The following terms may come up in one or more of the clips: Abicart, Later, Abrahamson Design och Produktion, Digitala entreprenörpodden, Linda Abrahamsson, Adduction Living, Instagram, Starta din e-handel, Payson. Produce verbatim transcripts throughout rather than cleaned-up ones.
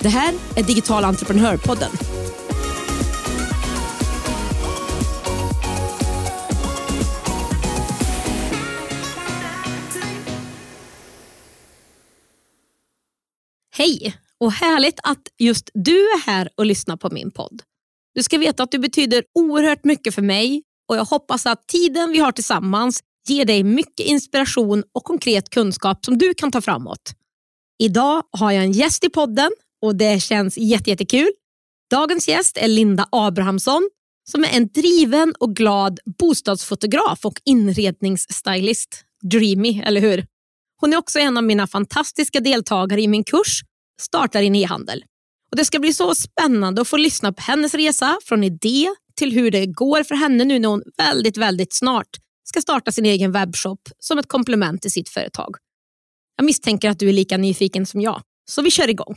Det här är Digitala entreprenörpodden. Hej och härligt att just du är här och lyssnar på min podd. Du ska veta att du betyder oerhört mycket för mig och jag hoppas att tiden vi har tillsammans ger dig mycket inspiration och konkret kunskap som du kan ta framåt. Idag har jag en gäst i podden och det känns jättekul. Dagens gäst är Linda Abrahamsson som är en driven och glad bostadsfotograf och inredningsstylist. Dreamy, eller hur? Hon är också en av mina fantastiska deltagare i min kurs Starta din e-handel. Och det ska bli så spännande att få lyssna på hennes resa från idé till hur det går för henne nu när hon väldigt, väldigt snart ska starta sin egen webbshop som ett komplement till sitt företag. Jag misstänker att du är lika nyfiken som jag, så vi kör igång.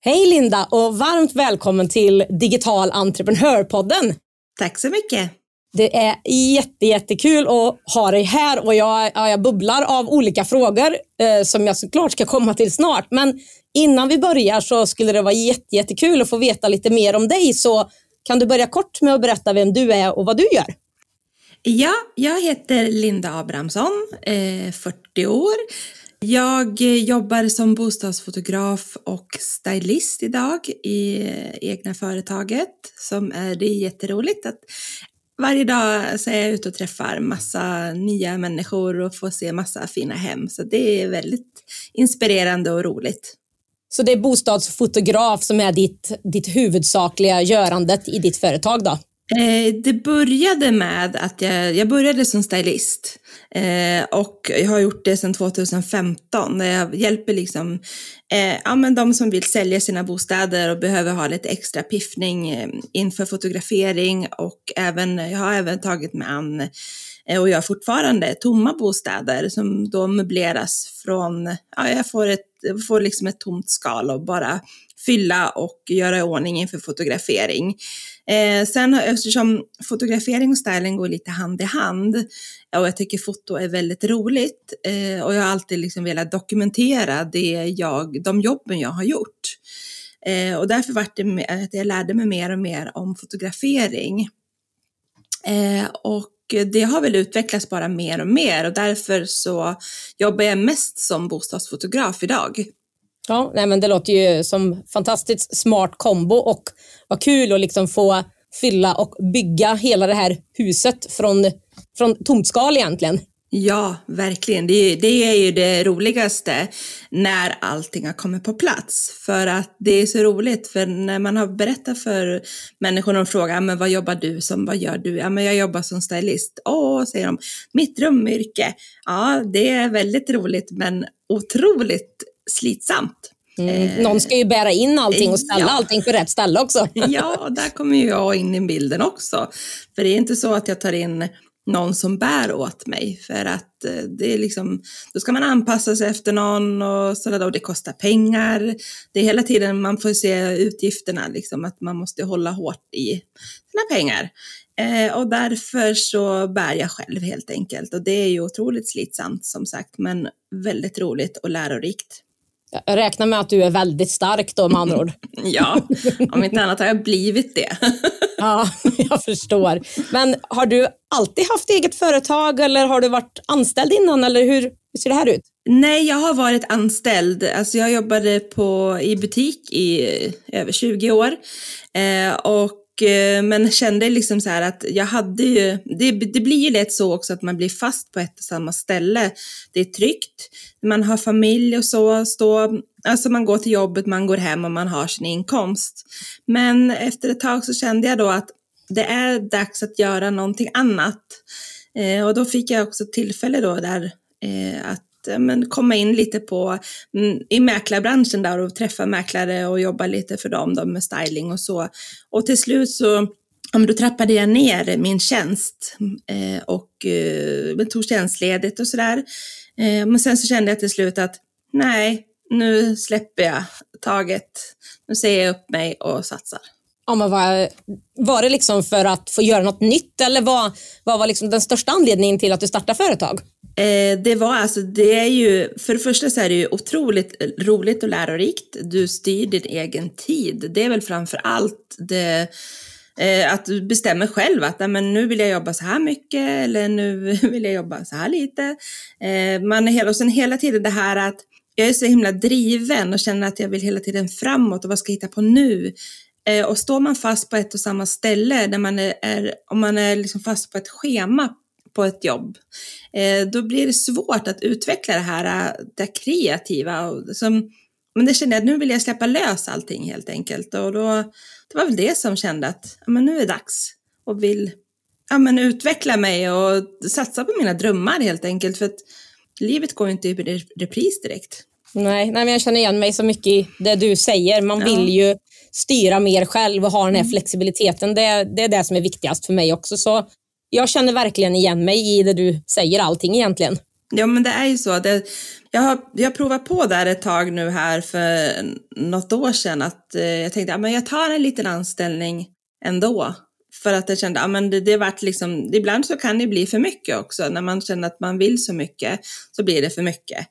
Hej Linda och varmt välkommen till Digital entreprenörpodden. Tack så mycket. Det är jätte, jättekul att ha dig här och jag, jag bubblar av olika frågor eh, som jag såklart ska komma till snart. Men innan vi börjar så skulle det vara jätte, jättekul att få veta lite mer om dig. Så kan du börja kort med att berätta vem du är och vad du gör? Ja, jag heter Linda Abrahamsson, eh, fyrtio år. Jag jobbar som bostadsfotograf och stylist idag i egna företaget. Som är, det är jätteroligt att... Varje dag så är jag ute och träffar massa nya människor och får se massa fina hem. Så det är väldigt inspirerande och roligt. Så det är bostadsfotograf som är ditt, ditt huvudsakliga görandet i ditt företag då? Eh, det började med att jag, jag började som stylist. Eh, och jag har gjort det sedan tjugohundrafemton. Jag hjälper liksom, eh, ja, men de som vill sälja sina bostäder och behöver ha lite extra piffning eh, inför fotografering. Och även, jag har även tagit med an eh, och jag fortfarande tomma bostäder som då möbleras från... Ja, jag får, ett, får liksom ett tomt skal och bara fylla och göra i ordning inför fotografering. Eh, sen eftersom fotografering och styling går lite hand i hand och jag tycker foto är väldigt roligt eh, och jag har alltid liksom velat dokumentera det jag, de jobben jag har gjort. Eh, och därför var det att jag lärde mig mer och mer om fotografering. Eh, och det har väl utvecklats bara mer och mer och därför så jobbar jag mest som bostadsfotograf idag. Ja, nej men det låter ju som fantastiskt smart kombo och vad kul att liksom få fylla och bygga hela det här huset från, från tomt skal egentligen. Ja, verkligen. Det är, ju, det är ju det roligaste när allting har kommit på plats. För att det är så roligt, för när man har berättat för människor och de frågar, men vad jobbar du som, vad gör du? Ja, men jag jobbar som stylist. Åh, säger de, mitt drömyrke. Ja, det är väldigt roligt men otroligt slitsamt. Mm. Någon ska ju bära in allting och ställa ja. allting på rätt ställe också. Ja, och där kommer ju jag in i bilden också. För det är inte så att jag tar in någon som bär åt mig. För att det är liksom, då ska man anpassa sig efter någon och sådär, och det kostar pengar. Det är hela tiden man får se utgifterna, liksom, att man måste hålla hårt i sina pengar. Eh, och därför så bär jag själv helt enkelt. Och det är ju otroligt slitsamt som sagt, men väldigt roligt och lärorikt. Jag räknar med att du är väldigt stark då med andra ord. Ja, om inte annat har jag blivit det. Ja, jag förstår. Men har du alltid haft eget företag eller har du varit anställd innan? Eller hur, hur ser det här ut? Nej, jag har varit anställd. Alltså jag jobbade på, i butik i över tjugo år. Eh, och Men kände liksom så här att jag hade ju, det, det blir ju lätt så också att man blir fast på ett och samma ställe. Det är tryggt, man har familj och så, stå, alltså man går till jobbet, man går hem och man har sin inkomst. Men efter ett tag så kände jag då att det är dags att göra någonting annat. Eh, och då fick jag också tillfälle då där eh, att men, komma in lite på i mäklarbranschen där och träffa mäklare och jobba lite för dem då, med styling och så. Och till slut så ja, men då trappade jag ner min tjänst eh, och eh, tog tjänstledigt och sådär. Eh, men sen så kände jag till slut att nej, nu släpper jag taget. Nu säger jag upp mig och satsar. Ja, men var, var det liksom för att få göra något nytt eller vad, vad var liksom den största anledningen till att du startade företag? Eh, det var alltså, det är ju, för det första så är det ju otroligt roligt och lärorikt. Du styr din egen tid. Det är väl framför allt det... Att du bestämmer själv att men nu vill jag jobba så här mycket eller nu vill jag jobba så här lite. Man är hela, och sen hela tiden det här att jag är så himla driven och känner att jag vill hela tiden framåt och vad ska jag hitta på nu? Och står man fast på ett och samma ställe där man är, om man är liksom fast på ett schema på ett jobb, då blir det svårt att utveckla det här det kreativa. Som, men det kände jag att nu vill jag släppa lös allting helt enkelt. Och då... Det var väl det som kände att ja, men nu är det dags och vill ja, men utveckla mig och satsa på mina drömmar helt enkelt. För att livet går inte i repris direkt. Nej, nej men jag känner igen mig så mycket i det du säger. Man ja. vill ju styra mer själv och ha den här mm. flexibiliteten. Det, det är det som är viktigast för mig också. Så jag känner verkligen igen mig i det du säger allting egentligen. Ja men det är ju så. Det, jag har jag provat på där ett tag nu här för något år sedan att eh, jag tänkte ja, men jag tar en liten anställning ändå. För att jag kände ja, men det, det vart liksom, ibland så kan det bli för mycket också. När man känner att man vill så mycket så blir det för mycket.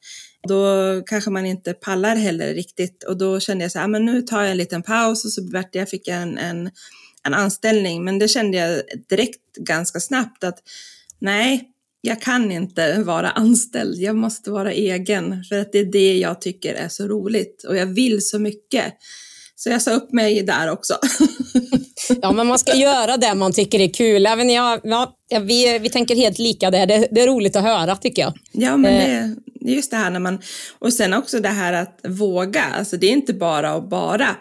Då kanske man inte pallar heller riktigt. Och då kände jag så här, ja, men nu tar jag en liten paus och så vart jag fick en, en, en anställning. Men det kände jag direkt ganska snabbt att nej. Jag kan inte vara anställd, jag måste vara egen för att det är det jag tycker är så roligt och jag vill så mycket. Så jag sa upp mig där också. Ja, men man ska göra det man tycker är kul. Även jag, ja, vi, vi tänker helt lika där. Det, det är roligt att höra tycker jag. Ja, men det, just det här när man... Och sen också det här att våga. Alltså det är inte bara och bara.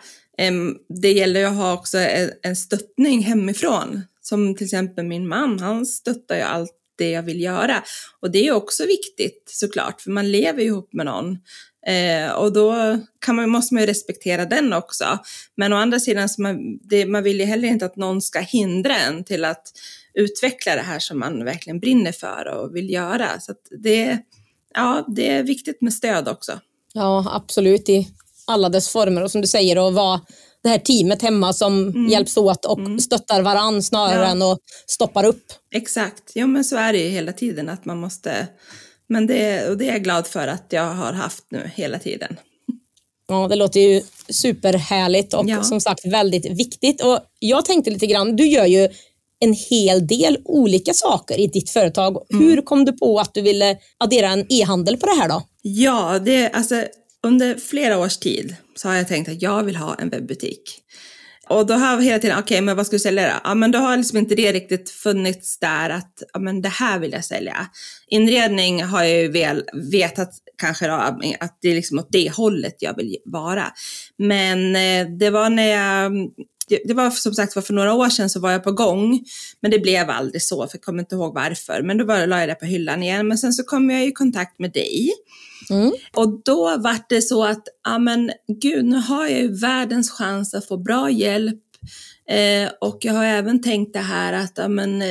Det gäller ju att ha också en stöttning hemifrån. Som till exempel min man, han stöttar ju allt det jag vill göra. Och det är också viktigt såklart. För man lever ihop med någon. Eh, och då kan man, måste man ju respektera den också. Men å andra sidan så man, det, man vill ju heller inte att någon ska hindra en till att utveckla det här som man verkligen brinner för och vill göra. Så att det, ja, det är viktigt med stöd också. Ja, absolut. I alla dess former. Och som du säger, att vara det här teamet hemma som mm. hjälps åt och mm. stöttar varann snarare ja. än och stoppar upp. Exakt, ja men så är det ju hela tiden att man måste, men det, och det är jag glad för att jag har haft nu hela tiden. Ja, det låter ju superhärligt och ja. som sagt väldigt viktigt. Och jag tänkte lite grann, du gör ju en hel del olika saker i ditt företag. Mm. Hur kom du på att du ville addera en e-handel på det här då? Ja, det alltså under flera års tid så har jag tänkt att jag vill ha en webbutik. Och då har jag hela tiden, okej okay, men vad ska du sälja då? Ja men då har liksom inte det riktigt funnits där att, ja men det här vill jag sälja. Inredning har jag ju väl vetat kanske då, att det är liksom åt det hållet jag vill vara. Men det var när jag, det var som sagt för några år sedan så var jag på gång. Men det blev aldrig så, för jag kommer inte ihåg varför. Men då var, la jag det på hyllan igen. Men sen så kom jag i kontakt med dig. Mm. Och då var det så att ja men gud, nu har jag ju världens chans att få bra hjälp eh, och jag har även tänkt det här att ja men,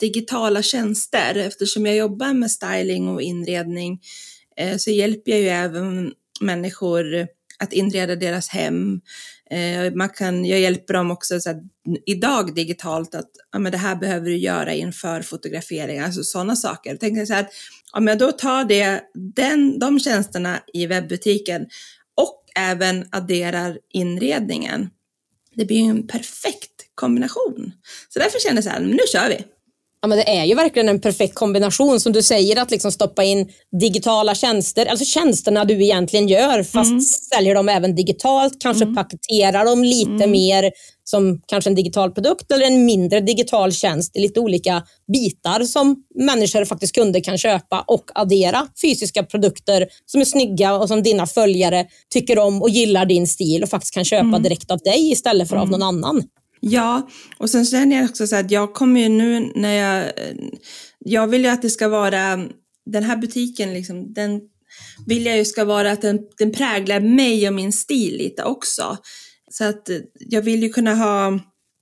digitala tjänster, eftersom jag jobbar med styling och inredning eh, så hjälper jag ju även människor att inreda deras hem. Eh, man kan, jag hjälper dem också så att, idag digitalt att ja men, det här behöver du göra inför fotografering, alltså sådana saker. Jag tänkte så här att om jag då tar det, den, de tjänsterna i webbutiken och även adderar inredningen. Det blir ju en perfekt kombination. Så därför känner jag så här, men nu kör vi. Ja, men det är ju verkligen en perfekt kombination som du säger att liksom stoppa in digitala tjänster. Alltså tjänsterna du egentligen gör fast mm. säljer dem även digitalt. Kanske mm. paketerar dem lite mm. mer som kanske en digital produkt eller en mindre digital tjänst. Det är lite olika bitar som människor, faktiskt kunder, kan köpa och addera fysiska produkter som är snygga och som dina följare tycker om och gillar din stil och faktiskt kan köpa mm. direkt av dig istället för mm. av någon annan. Ja, och sen känner jag också så att jag kommer ju nu när jag... Jag vill ju att det ska vara... Den här butiken, liksom, den vill jag ju ska vara att den, den präglar mig och min stil lite också. Så att jag vill ju kunna ha...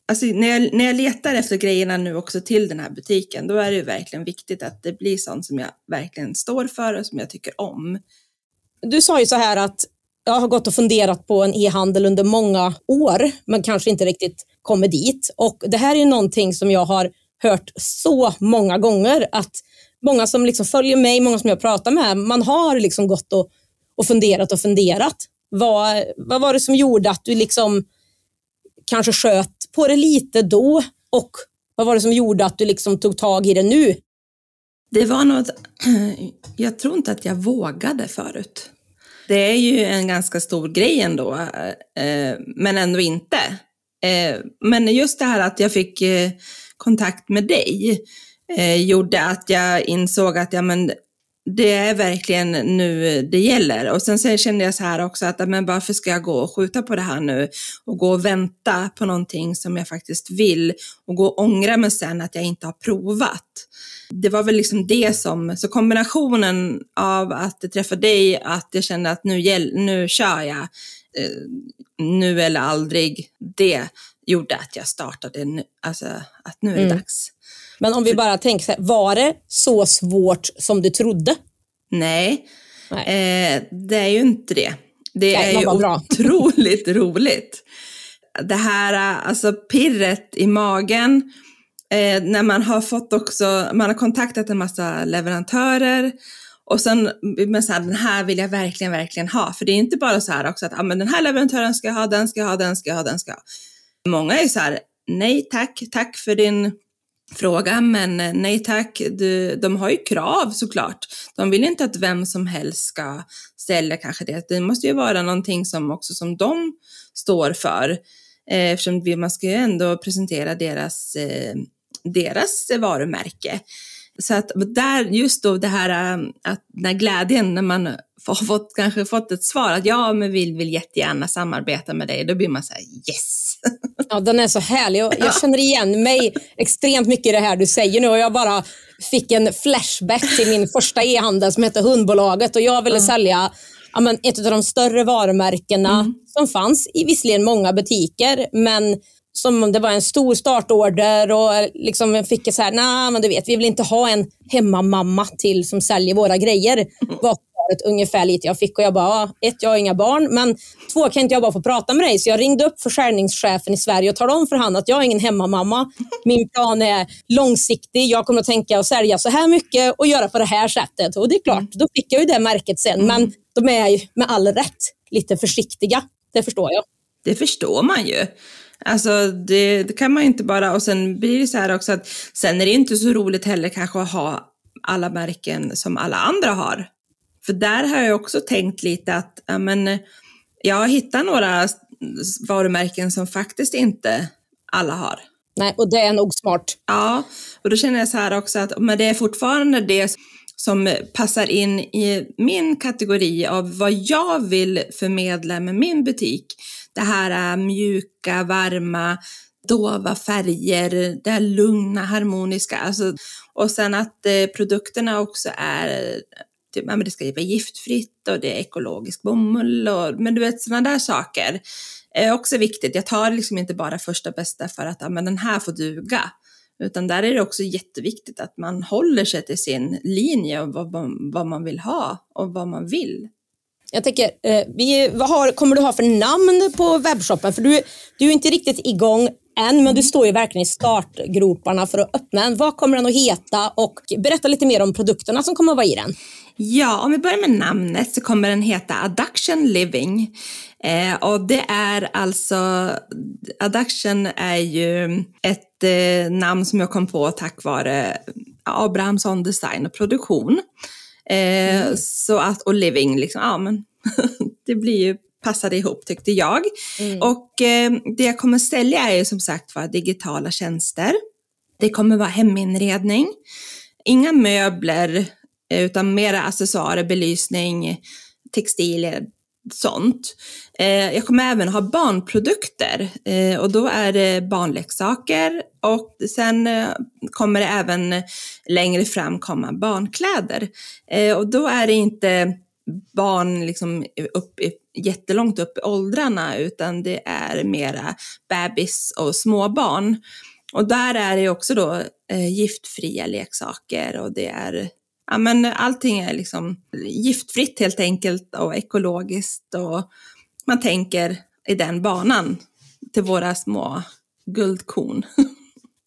Alltså när jag, när jag letar efter grejerna nu också till den här butiken, då är det ju verkligen viktigt att det blir sånt som jag verkligen står för och som jag tycker om. Du sa ju så här att jag har gått och funderat på en e-handel under många år, men kanske inte riktigt kommer dit. Och det här är ju någonting som jag har hört så många gånger, att många som liksom följer mig, många som jag pratar med, man har liksom gått och, och funderat och funderat. Vad, vad var det som gjorde att du liksom kanske sköt på det lite då, och vad var det som gjorde att du liksom tog tag i det nu? Det var något, jag tror inte att jag vågade förut. Det är ju en ganska stor grej ändå, men ändå inte. Men just det här att jag fick kontakt med dig gjorde att jag insåg att ja, men det är verkligen nu det gäller. Och sen så kände jag så här också att men varför ska jag gå och skjuta på det här nu och gå och vänta på någonting som jag faktiskt vill och gå och ångra mig sen att jag inte har provat. Det var väl liksom det som, så kombinationen av att träffa dig, att jag kände att nu, gäll, nu kör jag, eh, nu eller aldrig, det gjorde att jag startade nu, alltså att nu är det mm. dags. Men om vi bara tänker så här, var det så svårt som du trodde? Nej, Nej. Eh, det är ju inte det. Det Nej, är ju otroligt roligt. Det här, alltså pirret i magen, eh, när man har fått också, man har kontaktat en massa leverantörer och sen, men så här, den här vill jag verkligen, verkligen ha. För det är inte bara så här också att ah, men den här leverantören ska jag ha, den ska jag ha, den ska jag ha, den ska jag ha. Många är så här, nej tack, tack för din... fråga, men nej tack, du, de har ju krav såklart. De vill inte att vem som helst ska ställa kanske det. Det måste ju vara någonting som också som de står för. Eftersom man ska ju ändå presentera deras, deras varumärke. Så att där just då det här att när glädjen när man har fått, kanske fått ett svar att ja, men vi vill jättegärna samarbeta med dig, då blir man så här, yes. Ja, den är så härlig. Jag, jag känner igen mig extremt mycket i det här du säger nu, och jag bara fick en flashback till min första e-handel som hette Hundbolaget, och jag ville mm. sälja ja, men ett av de större varumärkena mm. som fanns i visserligen många butiker, men som det var en stor startorder och liksom fick så här, nej men du vet, vi vill inte ha en hemmamamma till som säljer våra grejer. Mm. Var ett ungefär lite jag fick, och jag bara, ett, jag har inga barn, men två, kan inte jag bara få prata med dig? Så jag ringde upp försäljningschefen i Sverige och talade om för han att jag är ingen hemmamamma. Min plan är långsiktig, jag kommer att tänka och sälja så här mycket och göra på det här sättet. Och det är klart, mm. då fick jag ju det märket sen, mm. men de är ju med all rätt lite försiktiga, det förstår jag. Det förstår man ju. Alltså det, det kan man inte bara, och sen blir det så här också att sen är det inte så roligt heller kanske att ha alla märken som alla andra har. För där har jag också tänkt lite att ja, men, jag hittar några varumärken som faktiskt inte alla har. Nej, och det är nog smart. Ja, och då känner jag så här också att men det är fortfarande det som passar in i min kategori av vad jag vill förmedla med min butik. Det här är mjuka, varma, dova färger, det här lugna, harmoniska. Alltså, och sen att eh, produkterna också är... Typ, ja, men det ska vara giftfritt och det är ekologisk bomull. Och, men du vet, sådana där saker är också viktigt. Jag tar liksom inte bara första bästa för att ja, men den här får duga. Utan där är det också jätteviktigt att man håller sig till sin linje och vad, vad man vill ha och vad man vill. Jag tänker, eh, vi, vad har, kommer du ha för namn på webbshoppen? För du, du är inte riktigt igång än, men du står ju verkligen i startgroparna för att öppna den. Vad kommer den att heta? Och berätta lite mer om produkterna som kommer att vara i den. Ja, om vi börjar med namnet så kommer den heta Adduction Living. Eh, och det är alltså, Adduction är ju ett eh, namn som jag kom på tack vare Abrahamson Design och Produktion. Eh, mm. Så att, och living liksom, ja men det blir ju passade ihop tyckte jag. Mm. Och eh, det jag kommer sälja är ju som sagt vara digitala tjänster. Det kommer vara heminredning. Inga möbler utan mera accessoarer, belysning, textilier, sånt. Eh, jag kommer även ha barnprodukter eh, och då är det barnleksaker, och sen eh, kommer det även längre fram komma barnkläder. Eh, och då är det inte barn liksom upp, jättelångt upp i åldrarna, utan det är mera bebis och småbarn. Och där är det också då eh, giftfria leksaker, och det är, ja, men allting är liksom giftfritt helt enkelt och ekologiskt, och man tänker i den banan till våra små guldkorn.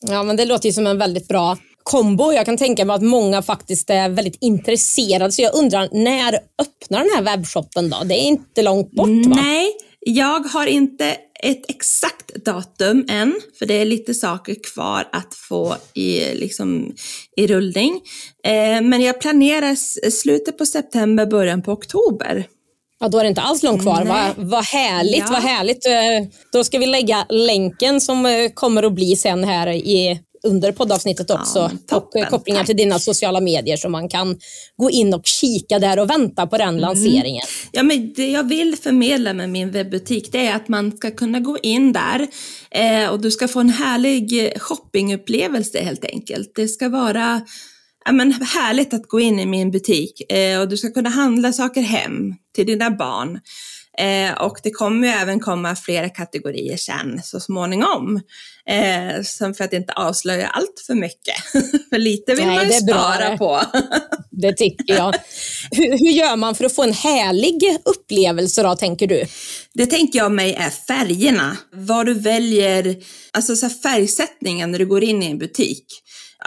Ja, men det låter ju som en väldigt bra kombo. Jag kan tänka mig att många faktiskt är väldigt intresserade, så jag undrar, när öppnar den här webbshoppen då? Det är inte långt bort, va? Nej, jag har inte ett exakt datum än, för det är lite saker kvar att få i, liksom, i rullning. Eh, men jag planerar slutet på september, början på oktober. Ja, då är det inte alls långt kvar. Vad va härligt, ja. Vad härligt. Då ska vi lägga länken som kommer att bli sen här i, under poddavsnittet också. Ja, toppen, och kopplingar tack. Till dina sociala medier, så man kan gå in och kika där och vänta på den mm. lanseringen. Ja, men det jag vill förmedla med min webbutik, det är att man ska kunna gå in där eh, och du ska få en härlig shoppingupplevelse helt enkelt. Det ska vara... Ja, men härligt att gå in i min butik, eh, och du ska kunna handla saker hem till dina barn, eh, och det kommer ju även komma flera kategorier sen så småningom, eh, som för att inte avslöja allt för mycket för lite vill Nej, man ju spara på. Det tycker jag. Hur, hur gör man för att få en härlig upplevelse då, tänker du? Det tänker jag mig är färgerna, vad du väljer, alltså så här färgsättningen när du går in i en butik.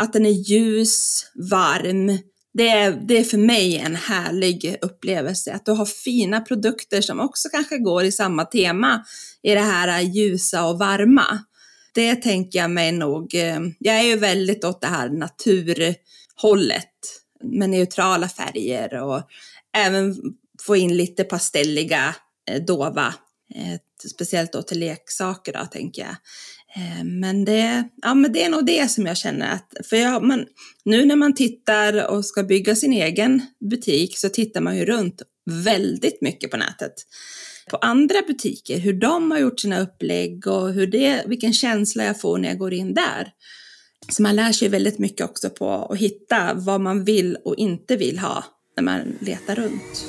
Att den är ljus, varm. Det är, det är för mig en härlig upplevelse. Att du har fina produkter som också kanske går i samma tema. I det här ljusa och varma. Det tänker jag mig nog. Jag är ju väldigt åt det här naturhållet. Med neutrala färger. Och även få in lite pastelliga, dova. Speciellt då till leksaker då, tänker jag. Men det, ja, men det är nog det som jag känner att, för jag, man, nu när man tittar och ska bygga sin egen butik, så tittar man ju runt väldigt mycket på nätet. På andra butiker, hur de har gjort sina upplägg och hur det, vilken känsla jag får när jag går in där. Så man lär sig väldigt mycket också på att hitta vad man vill och inte vill ha när man letar runt.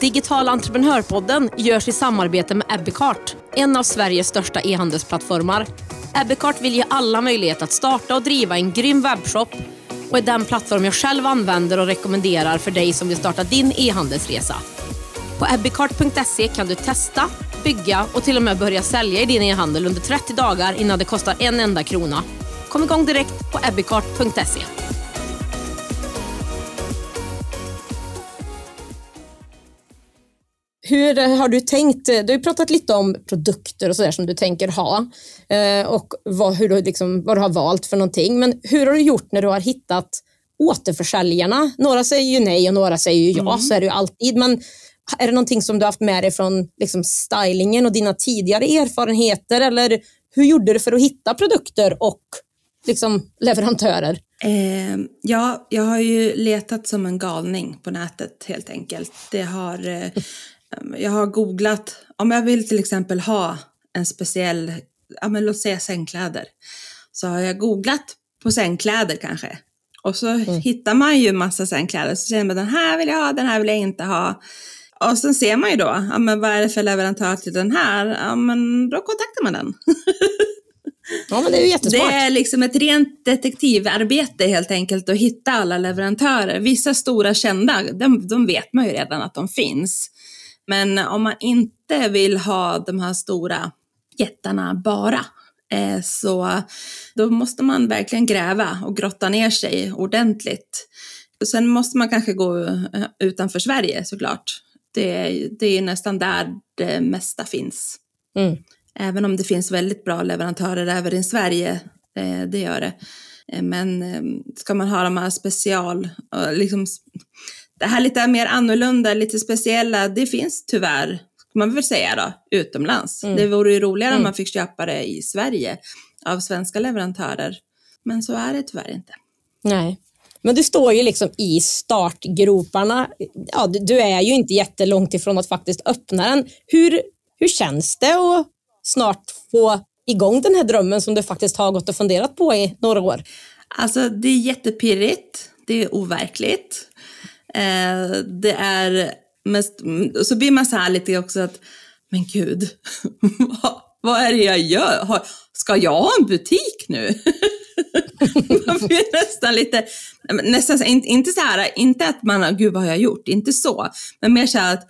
Digitala entreprenörpodden görs i samarbete med Abicart, en av Sveriges största e-handelsplattformar. Abicart vill ge alla möjlighet att starta och driva en grym webbshop, och är den plattform jag själv använder och rekommenderar för dig som vill starta din e-handelsresa. På abicart punkt se kan du testa, bygga och till och med börja sälja i din e-handel under trettio dagar innan det kostar en enda krona. Kom igång direkt på abicart punkt se. Hur har du tänkt, du har ju pratat lite om produkter och sådär som du tänker ha, och vad, hur du liksom, vad du har valt för någonting. Men hur har du gjort när du har hittat återförsäljarna? Några säger ju nej och några säger ju ja, mm. så är det ju alltid. Men är det någonting som du har haft med dig från liksom stylingen och dina tidigare erfarenheter? Eller hur gjorde du för att hitta produkter och liksom leverantörer? Eh, ja, jag har ju letat som en galning på nätet helt enkelt. Det har, eh, jag har googlat, om jag vill till exempel ha en speciell, ja, men låt säga sängkläder. Så har jag googlat på sängkläder kanske. Och så mm. hittar man ju massa sängkläder. Så känner man, den här vill jag ha, den här vill jag inte ha. Och sen ser man ju då, ja, men vad är det för leverantör till den här? Ja, men då kontaktar man den. Ja, men det är ju jättesmart. Det är liksom ett rent detektivarbete helt enkelt att hitta alla leverantörer. Vissa stora kända, de, de vet man ju redan att de finns. Men om man inte vill ha de här stora jättarna bara, eh, så då måste man verkligen gräva och grotta ner sig ordentligt. Och sen måste man kanske gå utanför Sverige såklart. Det, det är nästan där det mesta finns. Mm. Även om det finns väldigt bra leverantörer även i Sverige, det gör det. Men ska man ha de här special, liksom, det här lite mer annorlunda, lite speciella, det finns tyvärr, ska man väl säga då, utomlands. Mm. Det vore ju roligare mm. om man fick köpa det i Sverige av svenska leverantörer. Men så är det tyvärr inte. Nej. Men du står ju liksom i startgroparna. Ja, du, du är ju inte jättelångt ifrån att faktiskt öppna den. Hur, hur känns det att snart få igång den här drömmen som du faktiskt har gått och funderat på i några år? Alltså det är jättepirrigt, det är overkligt. Eh, det är mest, så blir man så här lite också att, men gud, vad, vad är det jag gör? Har, ska jag ha en butik nu? Man blir nästan lite, nästan, inte, inte så här, inte att man, gud vad har jag gjort, inte så. Men mer så här att,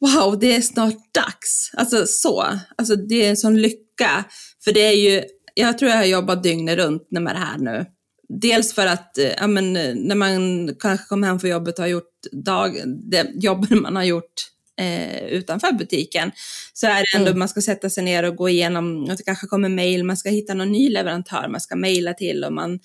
wow, det är snart dags. Alltså så, alltså det är en sån lycka. För det är ju, jag tror jag har jobbat dygnet runt med det här nu. Dels för att ja, men, när man kanske kommer hem från jobbet och har gjort dag, det jobb man har gjort eh, utanför butiken, så är det ändå mm. man ska sätta sig ner och gå igenom, och det kanske kommer mejl, man ska hitta någon ny leverantör, man ska mejla till och man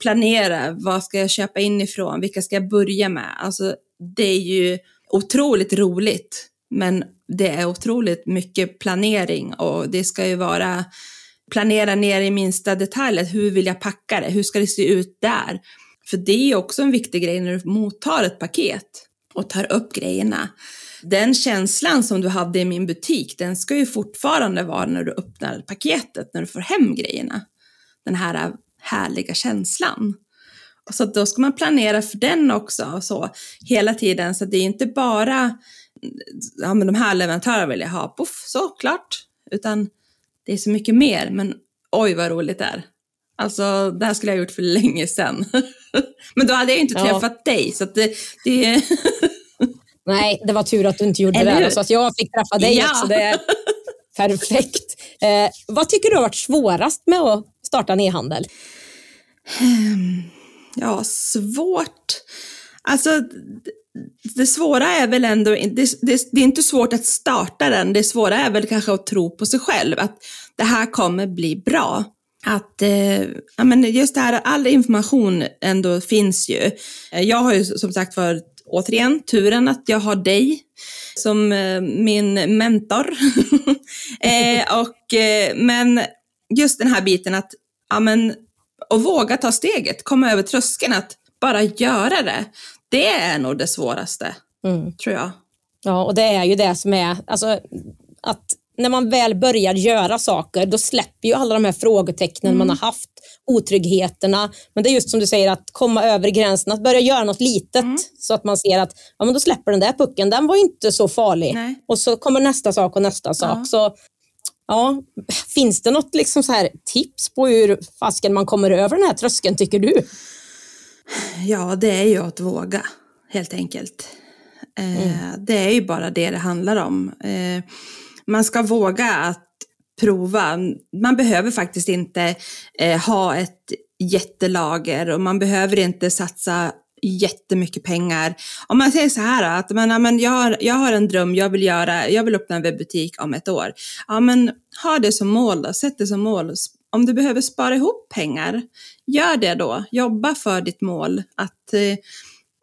planerar, vad ska jag köpa inifrån, vilka ska jag börja med? Alltså det är ju otroligt roligt, men det är otroligt mycket planering, och det ska ju vara planera ner i minsta detaljet. Hur vill jag packa det? Hur ska det se ut där? För det är ju också en viktig grej när du mottar ett paket och tar upp grejerna. Den känslan som du hade i min butik, den ska ju fortfarande vara när du öppnar paketet, när du får hem grejerna. Den här härliga känslan. Så då ska man planera för den också, så hela tiden. Så det är inte bara ja, men de här leverantörerna vill jag ha, puff, såklart. Utan det är så mycket mer, men oj vad roligt det är. Alltså det här skulle jag ha gjort för länge sedan. Men då hade jag inte träffat ja. dig, så att det... det... Nej, det var tur att du inte gjorde Eller? det där. Så att jag fick träffa dig ja. också, det är perfekt. Eh, vad tycker du har varit svårast med att starta en e-handel? Ja, svårt. Alltså... Det svåra är väl ändå, det, det, det är inte svårt att starta den, det svåra är väl kanske att tro på sig själv, att det här kommer bli bra. Att, eh, ja, men just det här, all information ändå finns ju. Jag har ju som sagt varit, återigen, turen att jag har dig som eh, min mentor. eh, och, eh, men just den här biten att, ja, men, att våga ta steget, komma över tröskeln, att bara göra det. Det är nog det svåraste, mm. tror jag. Ja, och det är ju det som är... Alltså, att när man väl börjar göra saker, då släpper ju alla de här frågetecknen mm. man har haft, otryggheterna. Men det är just som du säger, att komma över gränsen, att börja göra något litet. Mm. Så att man ser att, ja men då släpper den där pucken, den var ju inte så farlig. Nej. Och så kommer nästa sak och nästa sak. Ja. Så ja, finns det något liksom så här tips på hur fasken man kommer över den här tröskeln, tycker du? Ja, det är ju att våga, helt enkelt. Eh, mm. Det är ju bara det det handlar om. Eh, man ska våga att prova. Man behöver faktiskt inte eh, ha ett jättelager, och man behöver inte satsa jättemycket pengar. Om man säger så här att men, men jag, har, jag har en dröm, jag vill, göra, jag vill öppna en webbutik om ett år. Ja, men ha det som mål då, sätt det som mål. Om du behöver spara ihop pengar, gör det då. Jobba för ditt mål. Att eh,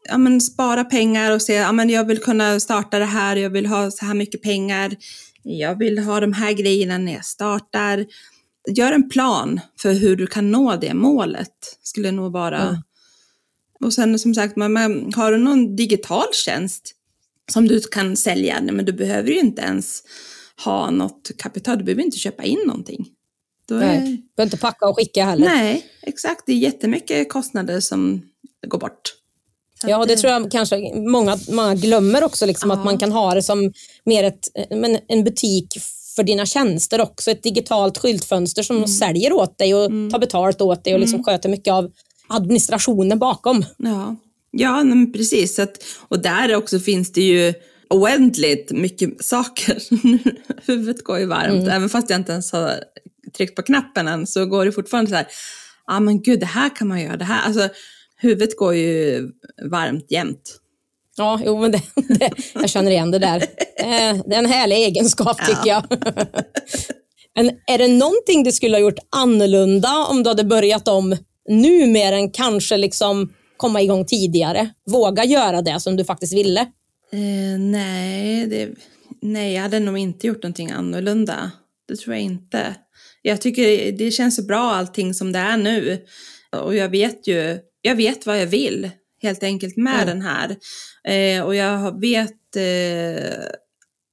ja, men spara pengar och se, ja, men jag vill kunna starta det här, jag vill ha så här mycket pengar, jag vill ha de här grejerna när jag startar. Gör en plan för hur du kan nå det målet, skulle nog vara. Mm. Och sen som sagt, man, man, har du någon digital tjänst som du kan sälja, men du behöver ju inte ens ha något kapital, du behöver inte köpa in någonting. Är... Nej, du behöver inte packa och skicka heller. Nej, exakt. Det är jättemycket kostnader som går bort. Så ja, det, det tror jag kanske många, många glömmer också. Liksom, ja. Att man kan ha det som mer ett, men en butik för dina tjänster också. Ett digitalt skyltfönster som mm. säljer åt dig och mm. tar betalt åt dig och liksom mm. sköter mycket av administrationen bakom. Ja, ja men precis. Att, och där också finns det ju oändligt mycket saker. Huvudet går ju varmt, mm. även fast jag inte ens har tryckt på knappen än, så går det fortfarande så här, ja ah, men gud, det här kan man göra, det här, alltså huvudet går ju varmt jämt. Ja, jo men det, det, jag känner igen det där. Det är en härlig egenskap, tycker ja. jag. Men är det någonting du skulle ha gjort annorlunda om du hade börjat om nu, mer än kanske liksom komma igång tidigare? Våga göra det som du faktiskt ville? Eh, nej, det, nej, jag hade nog inte gjort någonting annorlunda. Det tror jag inte. Jag tycker det känns så bra allting som det är nu. Och jag vet ju, jag vet vad jag vill, helt enkelt, med mm. den här. Eh, och jag vet, eh,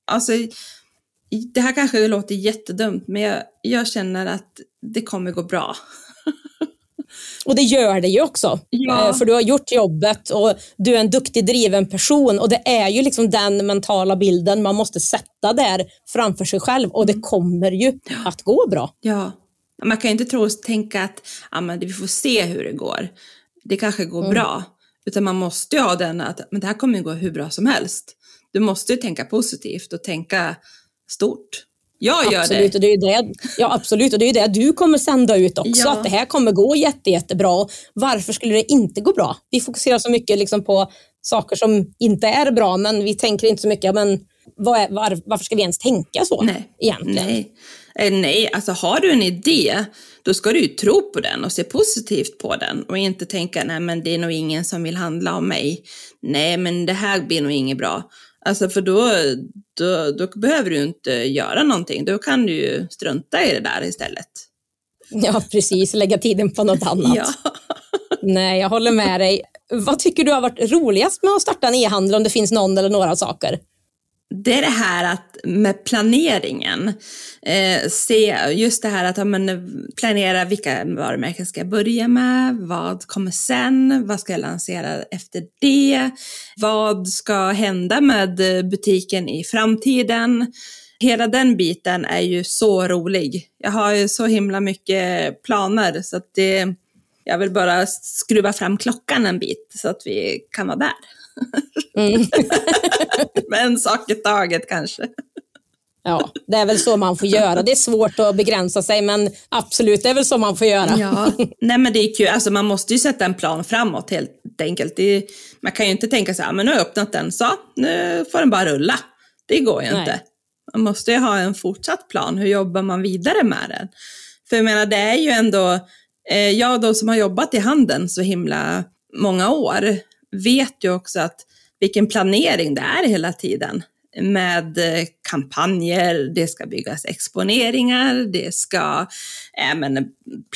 alltså det här kanske låter jättedumt, men jag, jag känner att det kommer gå bra. Och det gör det ju också. Ja. För du har gjort jobbet och du är en duktig, driven person. Och det är ju liksom den mentala bilden man måste sätta där framför sig själv. Och det kommer ju att gå bra. Ja, man kan ju inte tro och tänka att ja, men vi får se hur det går. Det kanske går mm. bra. Utan man måste ju ha den att men det här kommer ju gå hur bra som helst. Du måste ju tänka positivt och tänka stort. Jag gör absolut, det. Och det är ju det. Ja, absolut. Och det är ju det du kommer sända ut också. Ja. Att det här kommer gå jätte, jättebra. Varför skulle det inte gå bra? Vi fokuserar så mycket liksom på saker som inte är bra. Men vi tänker inte så mycket. Men vad är, var, varför ska vi ens tänka så nej. egentligen? Nej. Eh, nej, alltså har du en idé, då ska du ju tro på den och se positivt på den. Och inte tänka, nej men det är nog ingen som vill handla om mig. Nej, men det här blir nog inget bra. Alltså för då, då, då behöver du inte göra någonting. Då kan du ju strunta i det där istället. Ja, precis. Lägga tiden på något annat. Ja. Nej, jag håller med dig. Vad tycker du har varit roligast med att starta en e-handel, om det finns någon eller några saker? Det är det här att med planeringen. Eh, se just det här att ja, men, planera vilka varumärken ska jag börja med. Vad kommer sen? Vad ska jag lansera efter det? Vad ska hända med butiken i framtiden? Hela den biten är ju så rolig. Jag har ju så himla mycket planer så att det, jag vill bara skruva fram klockan en bit så att vi kan vara där. Mm. Men en sak i taget kanske. Ja, det är väl så man får göra. Det är svårt att begränsa sig, men absolut, det är väl så man får göra. Ja. Nej, men det är kul. Alltså, man måste ju sätta en plan framåt helt enkelt. Det är, man kan ju inte tänka så här, men nu har jag öppnat den, så nu får den bara rulla. Det går ju Nej. inte. Man måste ju ha en fortsatt plan. Hur jobbar man vidare med den? För jag menar, det är ju ändå eh, jag då som har jobbat i handeln så himla många år vet ju också att vilken planering det är hela tiden med kampanjer, det ska byggas exponeringar, det ska äh, men,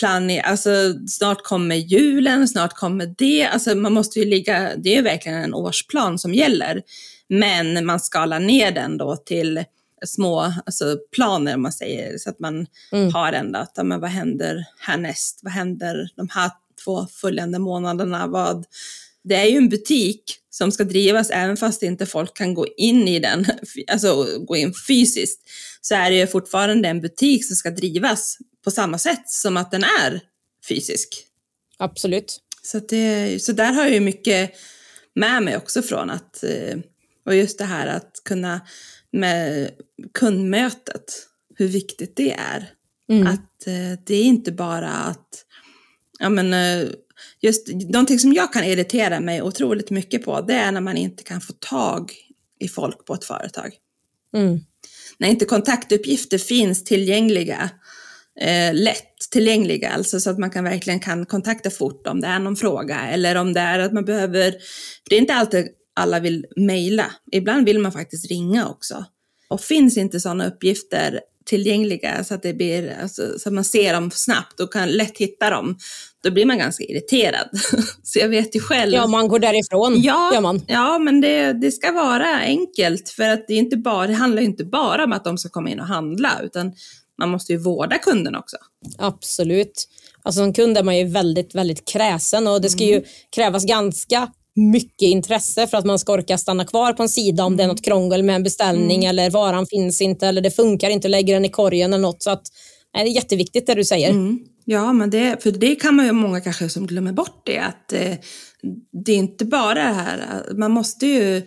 planera, alltså snart kommer julen, snart kommer det, alltså man måste ju ligga, det är verkligen en årsplan som gäller, men man skalar ner den då till små alltså planer om man säger, så att man mm. har ändå att men, vad händer härnäst, vad händer de här två följande månaderna, vad. Det är ju en butik som ska drivas även fast inte folk kan gå in i den, alltså gå in fysiskt, så är det ju fortfarande en butik som ska drivas på samma sätt som att den är fysisk. Absolut. Så, det, så där har jag ju mycket med mig också från att, och just det här att kunna med kundmötet, hur viktigt det är. Mm. Att det är inte bara att, ja men just någonting som jag kan irritera mig otroligt mycket på, det är när man inte kan få tag i folk på ett företag. Mm. När inte kontaktuppgifter finns tillgängliga, eh, lätt tillgängliga, alltså så att man kan verkligen kan kontakta fort om det är någon fråga eller om det är att man behöver, det är inte alltid alla vill mejla, ibland vill man faktiskt ringa också. Och finns inte sådana uppgifter tillgängliga så att, det blir, alltså, så att man ser dem snabbt och kan lätt hitta dem, då blir man ganska irriterad. Så jag vet ju själv. Ja, man går därifrån. Ja, gör man. Ja men det, det ska vara enkelt, för att det, är inte bara, det handlar ju inte bara om att de ska komma in och handla, utan man måste ju vårda kunden också. Absolut. Alltså som kund är man ju väldigt, väldigt kräsen, och det ska ju krävas ganska mycket intresse för att man ska orka stanna kvar på en sida om det är något krångel med en beställning mm. eller varan finns inte eller det funkar inte, lägger den i korgen eller något, så att nej, det är jätteviktigt det du säger. Mm. Ja, men det, för det kan man ju många kanske som glömmer bort det, att eh, det är inte bara det här, man måste ju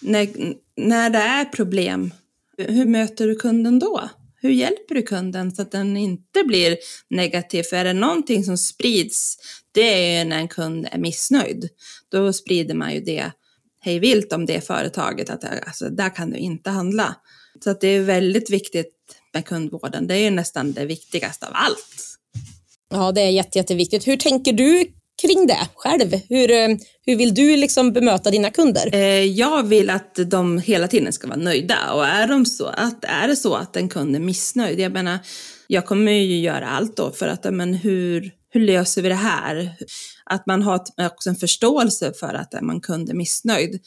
när, när det är problem, hur möter du kunden då? Hur hjälper du kunden så att den inte blir negativ? För är det någonting som sprids, det är ju när en kund är missnöjd. Då sprider man ju det hej vilt om det företaget. Att alltså, där kan du inte handla. Så att det är väldigt viktigt med kundvården. Det är ju nästan det viktigaste av allt. Ja, det är jätte, jätteviktigt. Hur tänker du kring det själv? Hur, hur vill du liksom bemöta dina kunder? Jag vill att de hela tiden ska vara nöjda. Och är, de så att, är det så att en kund är missnöjd? Jag menar, jag kommer ju göra allt då för att men hur, hur löser vi det här? Att man har också en förståelse för att en kund är missnöjd.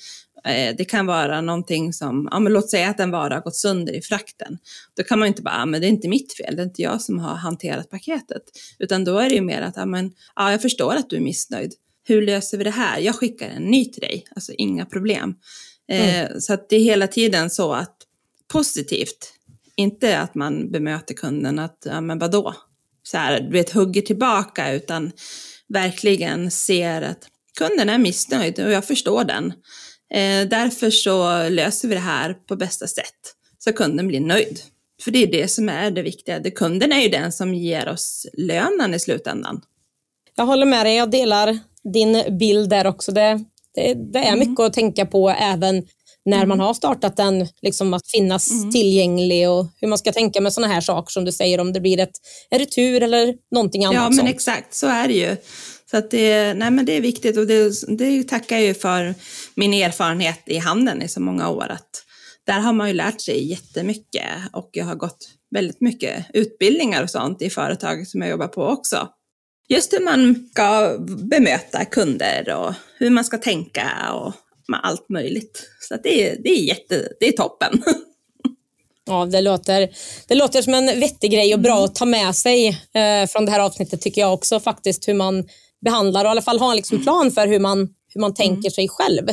Det kan vara någonting som, ja, men låt säga att en vara har gått sönder i frakten. Då kan man inte bara, ja, men det är inte mitt fel, det är inte jag som har hanterat paketet. Utan då är det ju mer att, ja, men, ja, jag förstår att du är missnöjd. Hur löser vi det här? Jag skickar en ny till dig, alltså inga problem. Mm. Eh, så att det är hela tiden så att positivt, inte att man bemöter kunden att, ja men vadå? Så här, du vet, hugger tillbaka, utan verkligen ser att kunden är missnöjd och jag förstår den. Eh, därför så löser vi det här på bästa sätt så kunden blir nöjd. För det är det som är det viktiga. Det, kunden är ju den som ger oss lönen i slutändan. Jag håller med dig, jag delar din bild där också. Det, det, det är mycket mm. att tänka på även när man har startat den, liksom att finnas mm. tillgänglig och hur man ska tänka med sådana här saker som du säger, om det blir ett, en retur eller någonting annat. Ja, men sånt. Exakt, så är det ju. Så att det, nej, men det är viktigt och det, det tackar ju för min erfarenhet i handeln i så många år. Att där har man ju lärt sig jättemycket och jag har gått väldigt mycket utbildningar och sånt i företag som jag jobbar på också. Just hur man ska bemöta kunder och hur man ska tänka och med allt möjligt. Så att det, är, det, är jätte, det är toppen. Ja, det låter, det låter som en vettig grej och bra att ta med sig eh, från det här avsnittet tycker jag också faktiskt. Hur man behandlar och i alla fall har en liksom plan för hur man, hur man tänker mm. sig själv.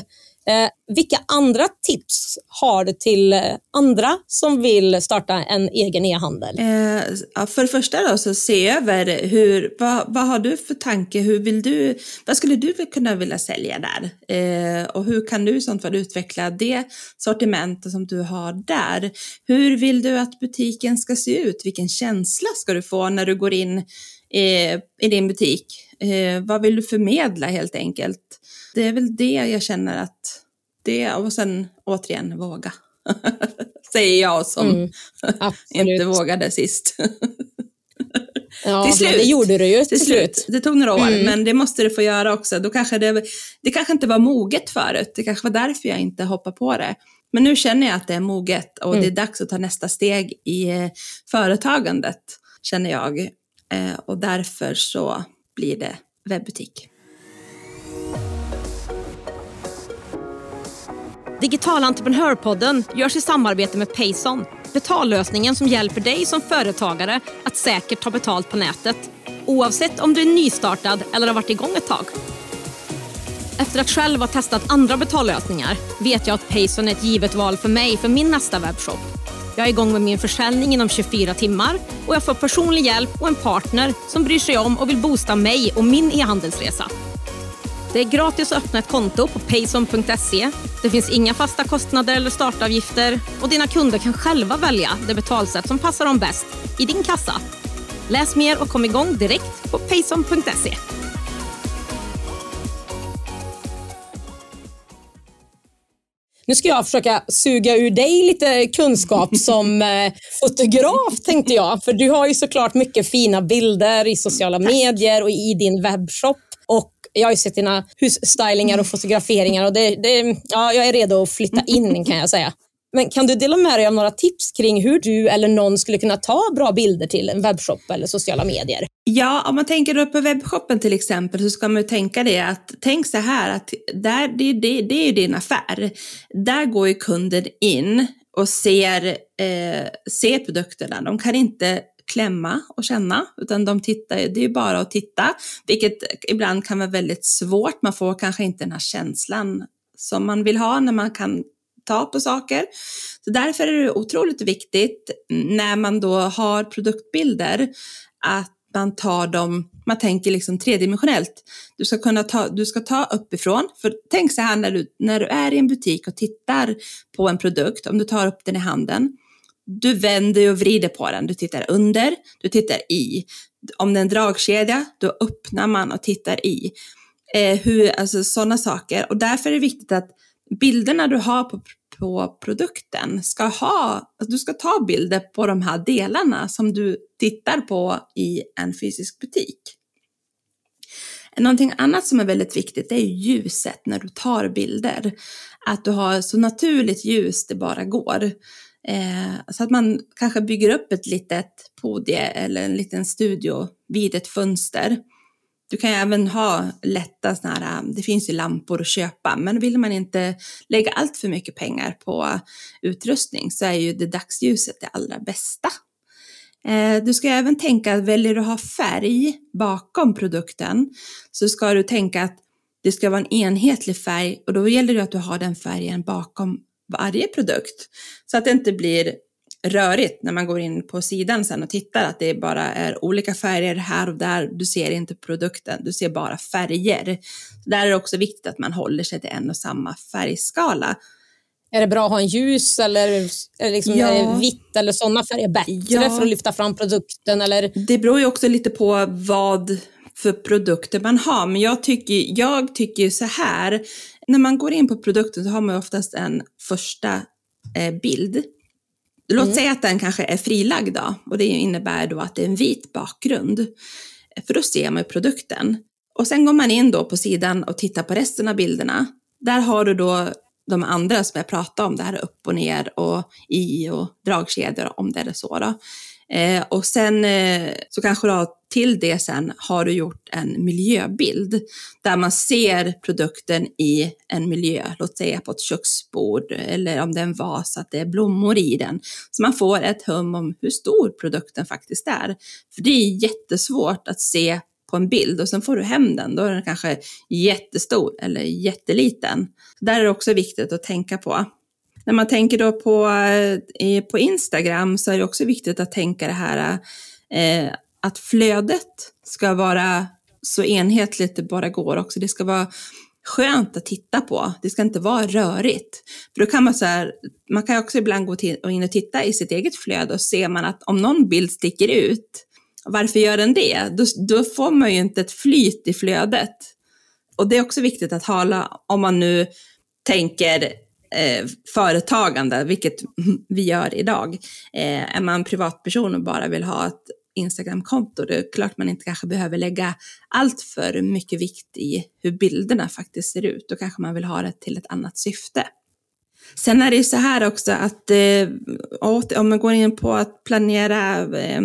Eh, vilka andra tips har du till andra som vill starta en egen e-handel? Eh, för det första då, så se över hur, vad, vad har du för tanke? Hur vill du, vad skulle du kunna vilja sälja där? Eh, och hur kan du sånt för utveckla det sortiment som du har där? Hur vill du att butiken ska se ut? Vilken känsla ska du få när du går in eh, i din butik? Eh, vad vill du förmedla helt enkelt? Det är väl det jag känner att det, och sen återigen våga, säger jag som mm, inte vågade sist. Ja, till slut. Det gjorde du ju till, till slut. slut. Det tog några år, mm. men det måste du få göra också. Då kanske det, det kanske inte var moget förut, det kanske var därför jag inte hoppade på det. Men nu känner jag att det är moget och mm. det är dags att ta nästa steg i företagandet, känner jag. Eh, och därför så blir det webbutik. Digitala entreprenörpodden görs i samarbete med Payson. Betallösningen som hjälper dig som företagare att säkert ta betalt på nätet. Oavsett om du är nystartad eller har varit igång ett tag. Efter att själv ha testat andra betallösningar vet jag att Payson är ett givet val för mig för min nästa webbshop. Jag är igång med min försäljning inom tjugofyra timmar och jag får personlig hjälp och en partner som bryr sig om och vill boosta mig och min e-handelsresa. Det är gratis att öppna ett konto på payson punkt se. Det finns inga fasta kostnader eller startavgifter och dina kunder kan själva välja det betalsätt som passar dem bäst i din kassa. Läs mer och kom igång direkt på payson punkt se. Nu ska jag försöka suga ur dig lite kunskap som fotograf tänkte jag. För du har ju såklart mycket fina bilder i sociala medier och i din webbshop. Och jag har ju sett dina husstylingar och fotograferingar och det, det, ja, jag är redo att flytta in kan jag säga. Men kan du dela med dig av några tips kring hur du eller någon skulle kunna ta bra bilder till en webbshop eller sociala medier? Ja, om man tänker upp på webbshoppen till exempel så ska man ju tänka det att tänk så här att där, det, det, det är ju din affär. Där går ju kunden in och ser, eh, ser produkterna. De kan inte klämma och känna, utan de tittar, det är ju bara att titta, vilket ibland kan vara väldigt svårt. Man får kanske inte den här känslan som man vill ha när man kan ta på saker. Så därför är det otroligt viktigt när man då har produktbilder att man tar dem, man tänker liksom tredimensionellt. Du ska kunna ta, du ska ta uppifrån, för tänk så här när du, när du är i en butik och tittar på en produkt, om du tar upp den i handen. Du vänder och vrider på den. Du tittar under, du tittar i. Om det är en dragkedja, då öppnar man och tittar i. Eh, hur, alltså sådana saker. Och därför är det viktigt att bilderna du har på, på produkten ska ha... Alltså du ska ta bilder på de här delarna som du tittar på i en fysisk butik. Någonting annat som är väldigt viktigt är ljuset när du tar bilder. Att du har så naturligt ljus det bara går. Eh, så att man kanske bygger upp ett litet podie eller en liten studio vid ett fönster Du kan ju även ha lätta såna här, det finns ju lampor att köpa, men vill man inte lägga allt för mycket pengar på utrustning så är ju det dagsljuset det allra bästa. Du ska även tänka att väljer du att ha färg bakom produkten så ska du tänka att det ska vara en enhetlig färg, och då gäller det att du har den färgen bakom varje produkt så att det inte blir rörigt när man går in på sidan sen och tittar att det bara är olika färger här och där. Du ser inte produkten, du ser bara färger. Där är det också viktigt att man håller sig till en och samma färgskala. Är det bra att ha en ljus eller är det liksom ja. är det vitt eller sådana färger bättre ja. för att lyfta fram produkten? Eller? Det beror ju också lite på vad för produkter man har. Men jag tycker, jag tycker så här, när man går in på produkten så har man oftast en första bild. Låt mm. säga att den kanske är frilagd då, och det innebär då att det är en vit bakgrund. För då ser man ju produkten. Och sen går man in då på sidan och tittar på resten av bilderna. Där har du då de andra som jag pratade om, det här upp och ner och i och dragkedjor om det är så då. Eh, och sen eh, så kanske då till det sen har du gjort en miljöbild där man ser produkten i en miljö, låt säga på ett köksbord eller om det är en vas att det är blommor i den, så man får ett hum om hur stor produkten faktiskt är, för det är jättesvårt att se på en bild och sen får du hem den, då är den kanske jättestor eller jätteliten. Så där är det också viktigt att tänka på. När man tänker då på, på Instagram så är det också viktigt att tänka det här eh, att flödet ska vara så enhetligt det bara går också. Det ska vara skönt att titta på. Det ska inte vara rörigt. För då kan man så här, man kan också ibland gå till och in och titta i sitt eget flöde och ser man att om någon bild sticker ut, varför gör den det? Då, då får man ju inte ett flyt i flödet. Och det är också viktigt att hålla om man nu tänker Eh, företagande, vilket vi gör idag. Eh, är man privatperson och bara vill ha ett Instagram-konto, det är klart man inte kanske behöver lägga allt för mycket vikt i hur bilderna faktiskt ser ut. Då kanske man vill ha det till ett annat syfte. Sen är det ju så här också att eh, om man går in på att planera eh,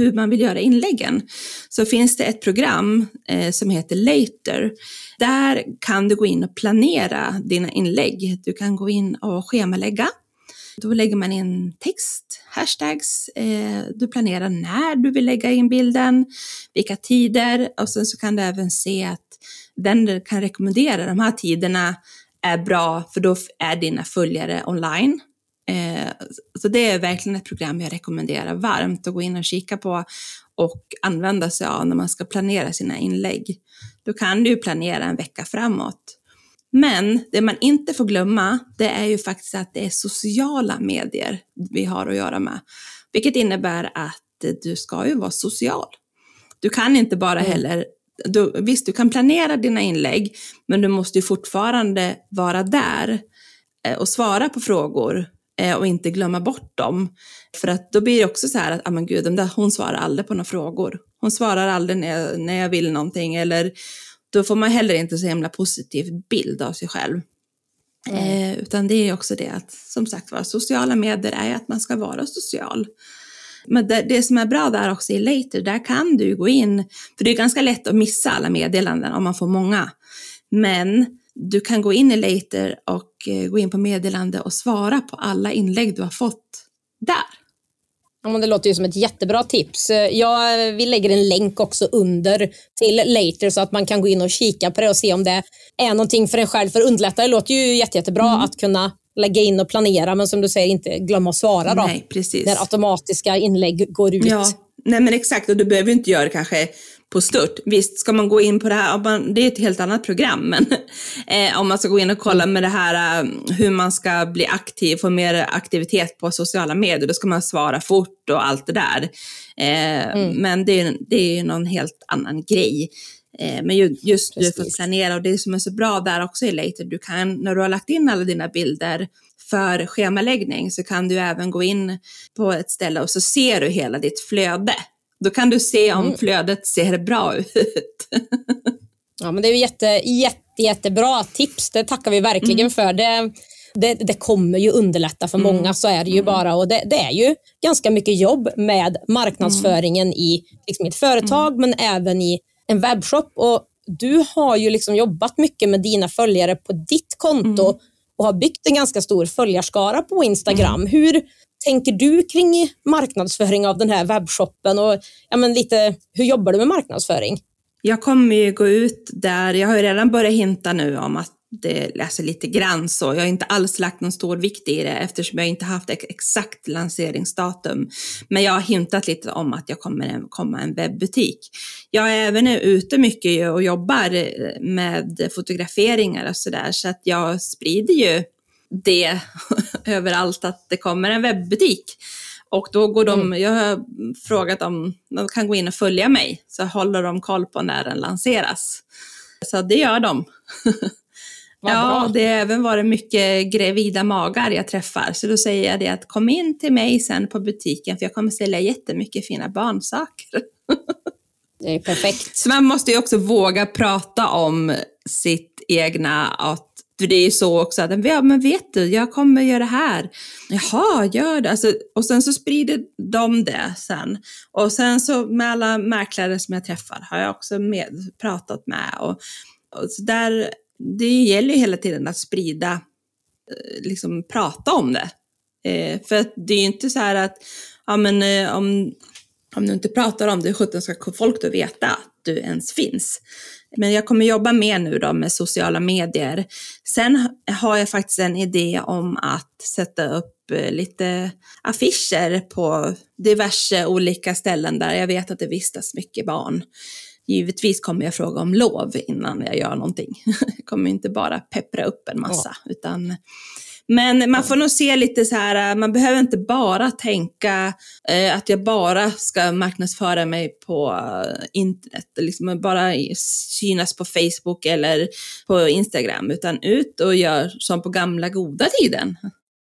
hur man vill göra inläggen, så finns det ett program eh, som heter Later. Där kan du gå in och planera dina inlägg. Du kan gå in och schemalägga. Då lägger man in text, hashtags. Eh, du planerar när du vill lägga in bilden, vilka tider. Och sen så kan du även se att den kan rekommendera de här tiderna är bra, för då är dina följare online. Så det är verkligen ett program jag rekommenderar varmt att gå in och kika på och använda sig av när man ska planera sina inlägg. Då kan du planera en vecka framåt. Men det man inte får glömma, det är ju faktiskt att det är sociala medier vi har att göra med. Vilket innebär att du ska ju vara social. Du kan inte bara mm. heller... Du, visst, du kan planera dina inlägg, men du måste ju fortfarande vara där och svara på frågor och inte glömma bort dem. För att då blir det också så här att ah, men gud, där, hon svarar aldrig på några frågor. Hon svarar aldrig när jag, när jag vill någonting. Eller då får man heller inte så himla positiv bild av sig själv. Mm. Eh, utan det är också det att, som sagt, våra sociala medier är att man ska vara social. Men det, det som är bra där också i Later, där kan du gå in. För det är ganska lätt att missa alla meddelanden om man får många. Men... Du kan gå in i Later och gå in på meddelande och svara på alla inlägg du har fått där. Ja, det låter ju som ett jättebra tips. Jag, vi lägger en länk också under till Later så att man kan gå in och kika på det och se om det är någonting för en själv. För underlättare låter ju jätte, jättebra mm. att kunna lägga in och planera, men som du säger, inte glömma att svara då. Nej, precis. När automatiska inlägg går ut. Ja, nej men exakt, och du behöver inte göra kanske... på stört. Visst, ska man gå in på det här, det är ett helt annat program, men eh, om man ska gå in och kolla med det här hur man ska bli aktiv, få mer aktivitet på sociala medier, då ska man svara fort och allt det där. Eh, mm. Men det är, det är ju någon helt annan grej. Eh, men ju, just Precis. Du får planera, och det som är så bra där också i Later, du kan, när du har lagt in alla dina bilder för schemaläggning, så kan du även gå in på ett ställe och så ser du hela ditt flöde. Då kan du se om mm. flödet ser bra ut. Ja, men det är ju jätte, jätte, jättebra tips. Det tackar vi verkligen mm. för. Det, det, det kommer ju underlätta för mm. många, så är det ju mm. bara. Och det, det är ju ganska mycket jobb med marknadsföringen mm. i liksom, ett företag, mm. men även i en webbshop och du har ju liksom jobbat mycket med dina följare på ditt konto mm. och har byggt en ganska stor följarskara på Instagram. Mm. Hur tänker du kring marknadsföring av den här webbshoppen och ja, men lite, hur jobbar du med marknadsföring? Jag kommer ju gå ut där, jag har ju redan börjat hinta nu om att det läser lite grann så. Jag har inte alls lagt någon stor vikt i det eftersom jag inte haft exakt lanseringsdatum. Men jag har hintat lite om att jag kommer komma en webbutik. Jag är även ute mycket och jobbar med fotograferingar och sådär. Så att jag sprider ju det överallt att det kommer en webbutik. Och då går de, mm. jag har frågat om de kan gå in och följa mig. Så håller de koll på när den lanseras. Så det gör de. Ja, det har även varit mycket gravida magar jag träffar. Så då säger jag det att kom in till mig sen på butiken för jag kommer sälja jättemycket fina barnsaker. Det är perfekt. Så man måste ju också våga prata om sitt egna, att det är ju så också att ja, men vet du, jag kommer göra det här. Jaha, gör det. Alltså, och sen så sprider de det sen. Och sen så med alla mäklare som jag träffar har jag också med, pratat med. Och, och så där... Det gäller ju hela tiden att sprida, liksom prata om det. Eh, för att det är ju inte så här att ja, men, eh, om, om du inte pratar om det, sjutton ska folk då veta att du ens finns. Men jag kommer jobba mer nu då med sociala medier. Sen har jag faktiskt en idé om att sätta upp eh, lite affischer på diverse olika ställen där jag vet att det vistas mycket barn. Givetvis kommer jag fråga om lov innan jag gör någonting. Jag kommer inte bara peppra upp en massa. Ja. Utan, men man får nog se lite så här, man behöver inte bara tänka eh, att jag bara ska marknadsföra mig på internet. Liksom bara synas på Facebook eller på Instagram. Utan ut och gör som på gamla goda tiden.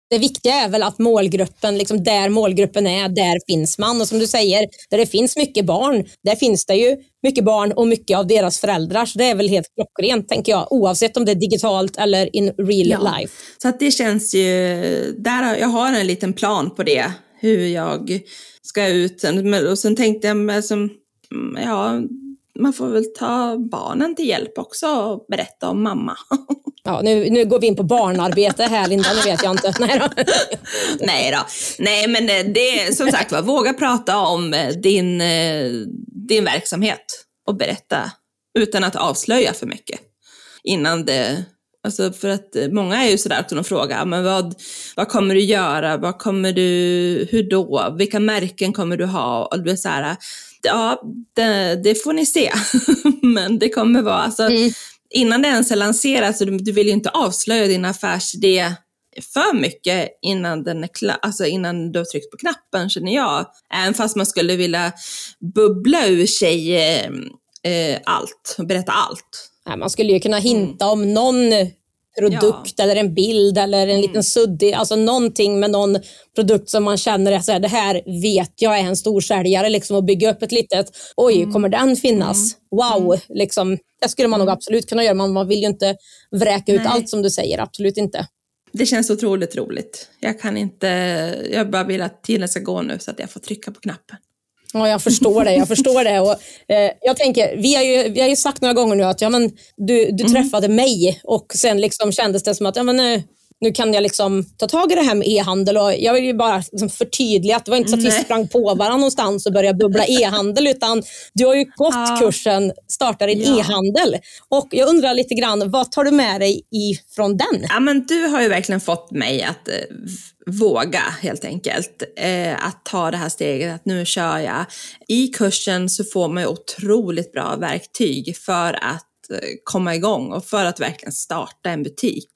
Det viktiga är väl att målgruppen, liksom där målgruppen är, där finns man. Och som du säger, där det finns mycket barn, där finns det ju mycket barn och mycket av deras föräldrar. Så det är väl helt klockrent, tänker jag, oavsett om det är digitalt eller in real ja. life. Så att det känns ju, där jag har en liten plan på det, hur jag ska ut. Och sen tänkte jag, ja, man får väl ta barnen till hjälp också och berätta om mamma. Ja, nu, nu går vi in på barnarbete här, Linda, nu vet jag inte. Nej då. Nej, då. Nej men det, som sagt, våga prata om din, din verksamhet och berätta utan att avslöja för mycket. Innan det, alltså för att många är ju sådär att de frågar, men vad, vad kommer du göra? Vad kommer du, hur då? Vilka märken kommer du ha? Och du är såhär, ja, det, det får ni se. Men det kommer vara, alltså... Mm. Innan det ens är lanserat, så du, du vill ju inte avslöja din affärsidé för mycket innan, den är kla- alltså innan du har tryckt på knappen, känner jag. Även fast man skulle vilja bubbla ur sig eh, allt, berätta allt. Ja, man skulle ju kunna hinta mm. om någon produkt ja. eller en bild eller en mm. liten suddig, alltså någonting med någon produkt som man känner att så här, det här vet jag är en stor säljare liksom, och bygga upp ett litet, oj mm. kommer den finnas? Mm. Wow, liksom, det skulle man nog absolut kunna göra, men man vill ju inte vräka ut Nej. allt som du säger, absolut inte. Det känns otroligt roligt. Jag kan inte, jag bara vill att tiden ska gå nu så att jag får trycka på knappen. Ja, jag förstår det, jag förstår det. Och, eh, jag tänker, vi har, ju, vi har ju sagt några gånger nu att ja, men du, du mm. träffade mig och sen liksom kändes det som att ja, men nu, nu kan jag liksom ta tag i det här med e-handel. Och jag vill ju bara liksom förtydliga att det var inte så att vi sprang på varandra någonstans och började bubbla e-handel, utan du har ju gått ah. kursen Starta din ja. e-handel. Och jag undrar lite grann, vad tar du med dig ifrån den? Ja, men du har ju verkligen fått mig att... Eh, våga helt enkelt eh, att ta det här steget, att nu kör jag. I kursen så får man ju otroligt bra verktyg för att eh, komma igång och för att verkligen starta en butik.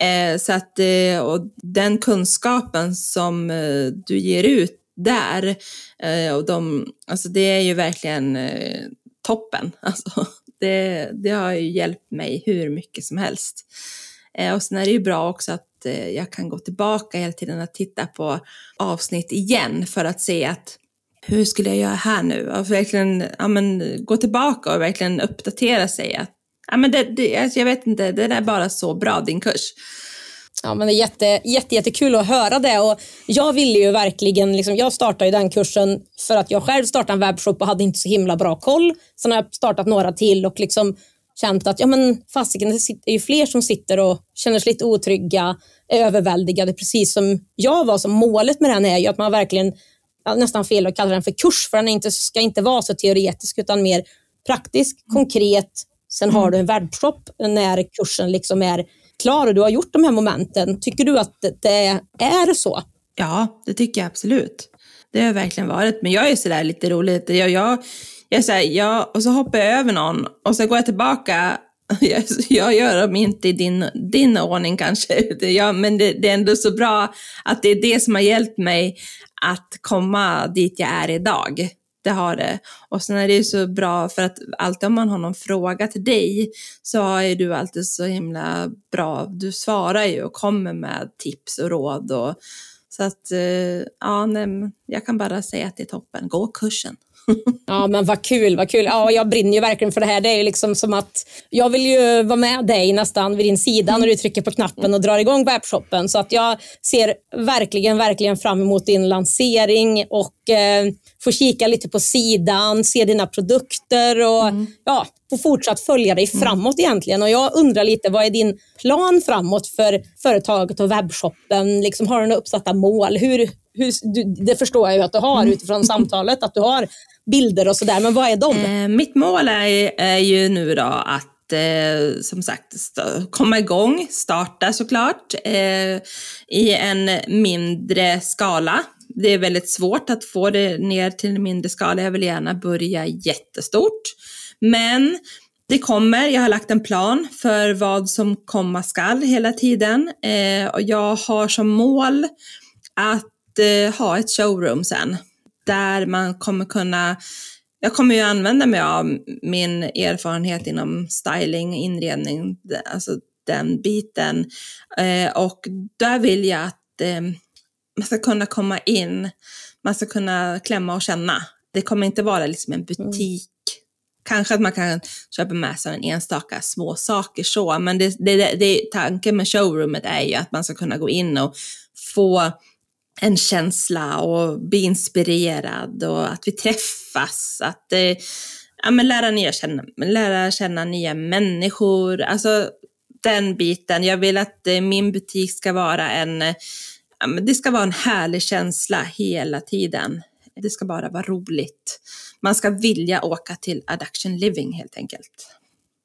Eh, så att eh, och den kunskapen som eh, du ger ut där eh, och de, alltså det är ju verkligen eh, toppen. Alltså, det, det har ju hjälpt mig hur mycket som helst. Eh, och sen är det ju bra också att jag kan gå tillbaka hela tiden och titta på avsnitt igen för att se att hur skulle jag göra här nu? Och verkligen ja, men, gå tillbaka och verkligen uppdatera sig. Att, ja, men det, det, jag vet inte, det är bara så bra din kurs. Ja, men det är jätte, jätte, jättekul att höra det, och jag ville ju verkligen, liksom, jag startade ju den kursen för att jag själv startade en webbshop och hade inte så himla bra koll. Sen har jag startat några till och liksom känt att ja, men fasiken, det är ju fler som sitter och känner sig lite otrygga, överväldigade, precis som jag var. Som målet med den är ju att man verkligen, nästan fel att kalla den för kurs, för den inte, ska inte vara så teoretisk utan mer praktisk, konkret. Sen har du en webbshop när kursen liksom är klar och du har gjort de här momenten. Tycker du att det är så? Ja, det tycker jag absolut. Det har verkligen varit. Men jag är sådär lite rolig. Jag, jag, jag är såhär, jag, och så hoppar jag över någon och så går jag tillbaka. Jag, jag gör dem inte i din, din ordning kanske. Ja, men det, det är ändå så bra att det är det som har hjälpt mig att komma dit jag är idag. Det har det. Och sen är det ju så bra för att alltid om man har någon fråga till dig så är du alltid så himla bra. Du svarar ju och kommer med tips och råd. Och, så att, ja, nej, jag kan bara säga att det är toppen. Gå kursen. Ja, men vad kul, vad kul. Ja, jag brinner ju verkligen för det här. Det är ju liksom som att jag vill ju vara med dig nästan vid din sida när du trycker på knappen och drar igång webbshoppen. Så att jag ser verkligen, verkligen fram emot din lansering och eh, få kika lite på sidan, se dina produkter och mm. ja, få fortsatt följa dig framåt egentligen. Och jag undrar lite, vad är din plan framåt för företaget och webbshoppen? Liksom, har du några uppsatta mål? Hur, hur, du, det förstår jag ju att du har utifrån samtalet, att du har bilder och sådär, men vad är de? Eh, mitt mål är, är ju nu då att eh, som sagt st- komma igång, starta såklart eh, i en mindre skala. Det är väldigt svårt att få det ner till en mindre skala. Jag vill gärna börja jättestort. Men det kommer, jag har lagt en plan för vad som komma skall hela tiden. Eh, och jag har som mål att eh, ha ett showroom sen. Där man kommer kunna, jag kommer ju använda mig av min erfarenhet inom styling, inredning, alltså den biten. Eh, och där vill jag att eh, man ska kunna komma in, man ska kunna klämma och känna. Det kommer inte vara liksom en butik. Mm. Kanske att man kan köpa med sig en enstaka små saker så. Men det, det, det, tanken med showroomet är ju att man ska kunna gå in och få en känsla och bli inspirerad och att vi träffas, att eh, ja, men lära, nya känna, lära känna nya människor, alltså den biten. Jag vill att eh, min butik ska vara en, ja, men det ska vara en härlig känsla hela tiden. Det ska bara vara roligt. Man ska vilja åka till Adduction Living helt enkelt.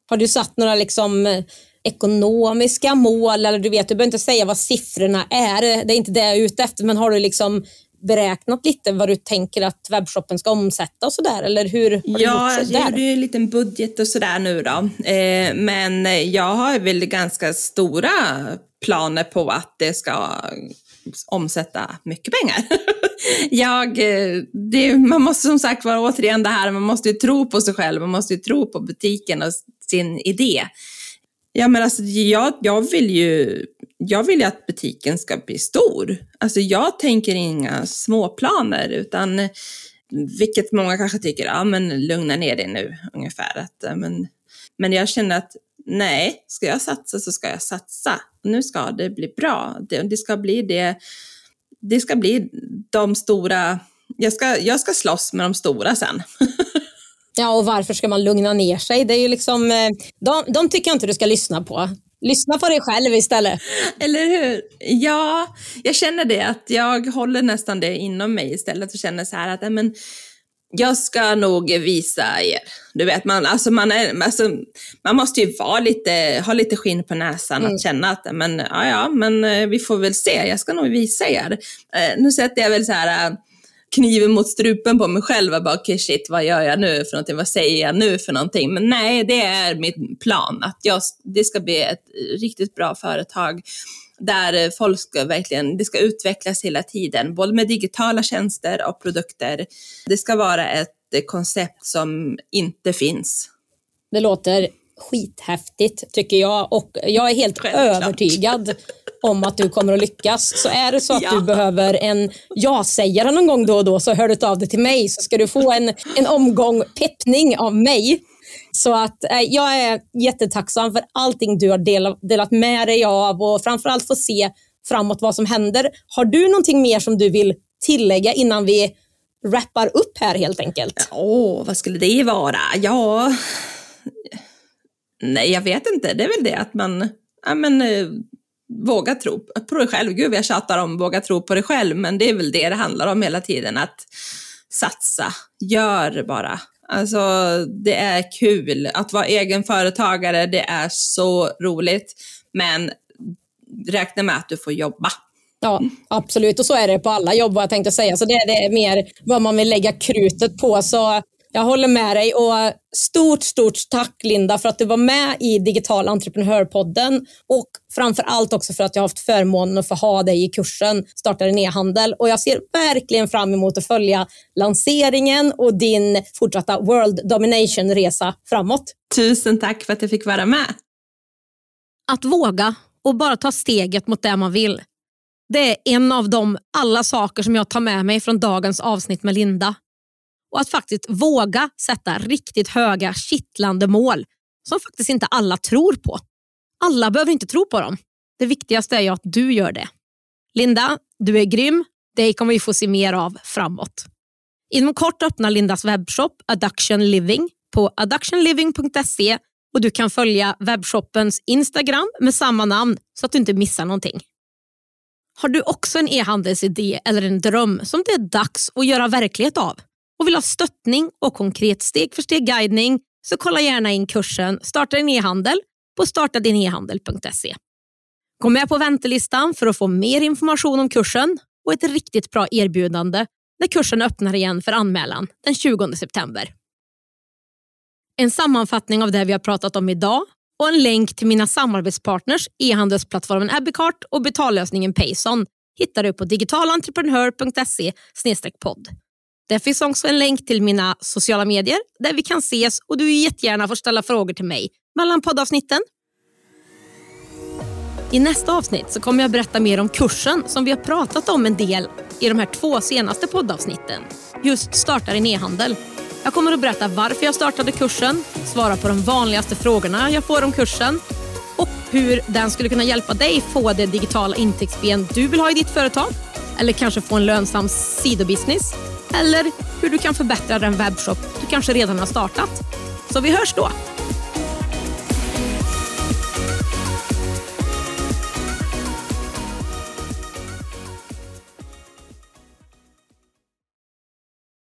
Har du satt några liksom ekonomiska mål, eller du vet, du behöver inte säga vad siffrorna är, det är inte det jag är ute efter, men har du liksom beräknat lite vad du tänker att webbshoppen ska omsätta och sådär, eller hur har du ja, gjort sådär? Jag gjorde ju en liten budget och sådär nu då, eh, men jag har väl ganska stora planer på att det ska omsätta mycket pengar. Jag, det, man måste som sagt vara återigen det här, man måste ju tro på sig själv, man måste ju tro på butiken och sin idé. Ja, men alltså, jag, jag vill ju jag vill ju att butiken ska bli stor. Alltså jag tänker inga små planer, utan vilket många kanske tycker, ja men lugna ner dig nu ungefär. Att, men, men jag känner att nej, ska jag satsa så ska jag satsa. Nu ska det bli bra. Det, det ska bli det. Det ska bli de stora. Jag ska, jag ska slåss med de stora sen. Ja, och varför ska man lugna ner sig? Det är ju liksom, de, de tycker jag inte du ska lyssna på. Lyssna på dig själv istället. Eller hur? Ja, jag känner det. Att jag håller nästan det inom mig istället. Och känner så här att men, jag ska nog visa er. Du vet, man, alltså man, är, alltså, man måste ju vara lite, ha lite skinn på näsan. Mm. Att känna att men, ja, ja, men vi får väl se. Jag ska nog visa er. Nu sätter jag väl så här kniven mot strupen på mig själv och bara, okej, shit, vad gör jag nu för någonting? Vad säger jag nu för någonting? Men nej, det är min plan. Att jag, det ska bli ett riktigt bra företag där folk ska verkligen, det ska utvecklas hela tiden. Både med digitala tjänster och produkter. Det ska vara ett koncept som inte finns. Det låter skithäftigt tycker jag, och jag är helt Självklart. övertygad om att du kommer att lyckas. Så är det så att ja. du behöver en ja-sägare någon gång då och då, så hör du av dig till mig så ska du få en, en omgång peppning av mig. Så att eh, jag är jättetacksam för allting du har delat, delat med dig av, och framförallt få se framåt vad som händer. Har du någonting mer som du vill tillägga innan vi rappar upp här helt enkelt? Åh, oh, vad skulle det vara? Ja, nej jag vet inte. Det är väl det att man, ja men... Eh... våga tro på dig själv. Gud, jag tjatar om våga tro på dig själv, men det är väl det det handlar om hela tiden, att satsa, gör bara. Alltså det är kul att vara egen företagare, det är så roligt, men räkna med att du får jobba. Ja, absolut, och så är det på alla jobb, vad jag tänkte säga, så det är det mer vad man vill lägga krutet på, så jag håller med dig, och stort, stort tack Linda för att du var med i Digitala entreprenörpodden, och framförallt också för att jag har haft förmånen att få ha dig i kursen Starta din e-handel, och jag ser verkligen fram emot att följa lanseringen och din fortsatta World Domination-resa framåt. Tusen tack för att jag fick vara med. Att våga och bara ta steget mot det man vill. Det är en av de alla saker som jag tar med mig från dagens avsnitt med Linda. Och att faktiskt våga sätta riktigt höga, kittlande mål som faktiskt inte alla tror på. Alla behöver inte tro på dem. Det viktigaste är ju att du gör det. Linda, du är grym. Det kommer vi få se mer av framåt. Inom kort öppnar Lindas webbshop Adduction Living på adduction living punkt se, och du kan följa webbshoppens Instagram med samma namn så att du inte missar någonting. Har du också en e-handelsidé eller en dröm som det är dags att göra verklighet av? Och vill ha stöttning och konkret steg för steg guidning, så kolla gärna in kursen Starta din e-handel på starta din e handel punkt se. Gå med på väntelistan för att få mer information om kursen och ett riktigt bra erbjudande när kursen öppnar igen för anmälan den tjugonde september. En sammanfattning av det vi har pratat om idag och en länk till mina samarbetspartners e-handelsplattformen Abicart och betallösningen Payson hittar du på digitala entreprenör punkt se snedstreck podd. Där finns också en länk till mina sociala medier där vi kan ses, och du jättegärna får ställa frågor till mig mellan poddavsnitten. I nästa avsnitt så kommer jag berätta mer om kursen som vi har pratat om en del i de här två senaste poddavsnitten. Just startar en e-handel. Jag kommer att berätta varför jag startade kursen, svara på de vanligaste frågorna jag får om kursen och hur den skulle kunna hjälpa dig få det digitala intäktsben du vill ha i ditt företag, eller kanske få en lönsam sidobusiness. Eller hur du kan förbättra den webbshop du kanske redan har startat. Så vi hörs då!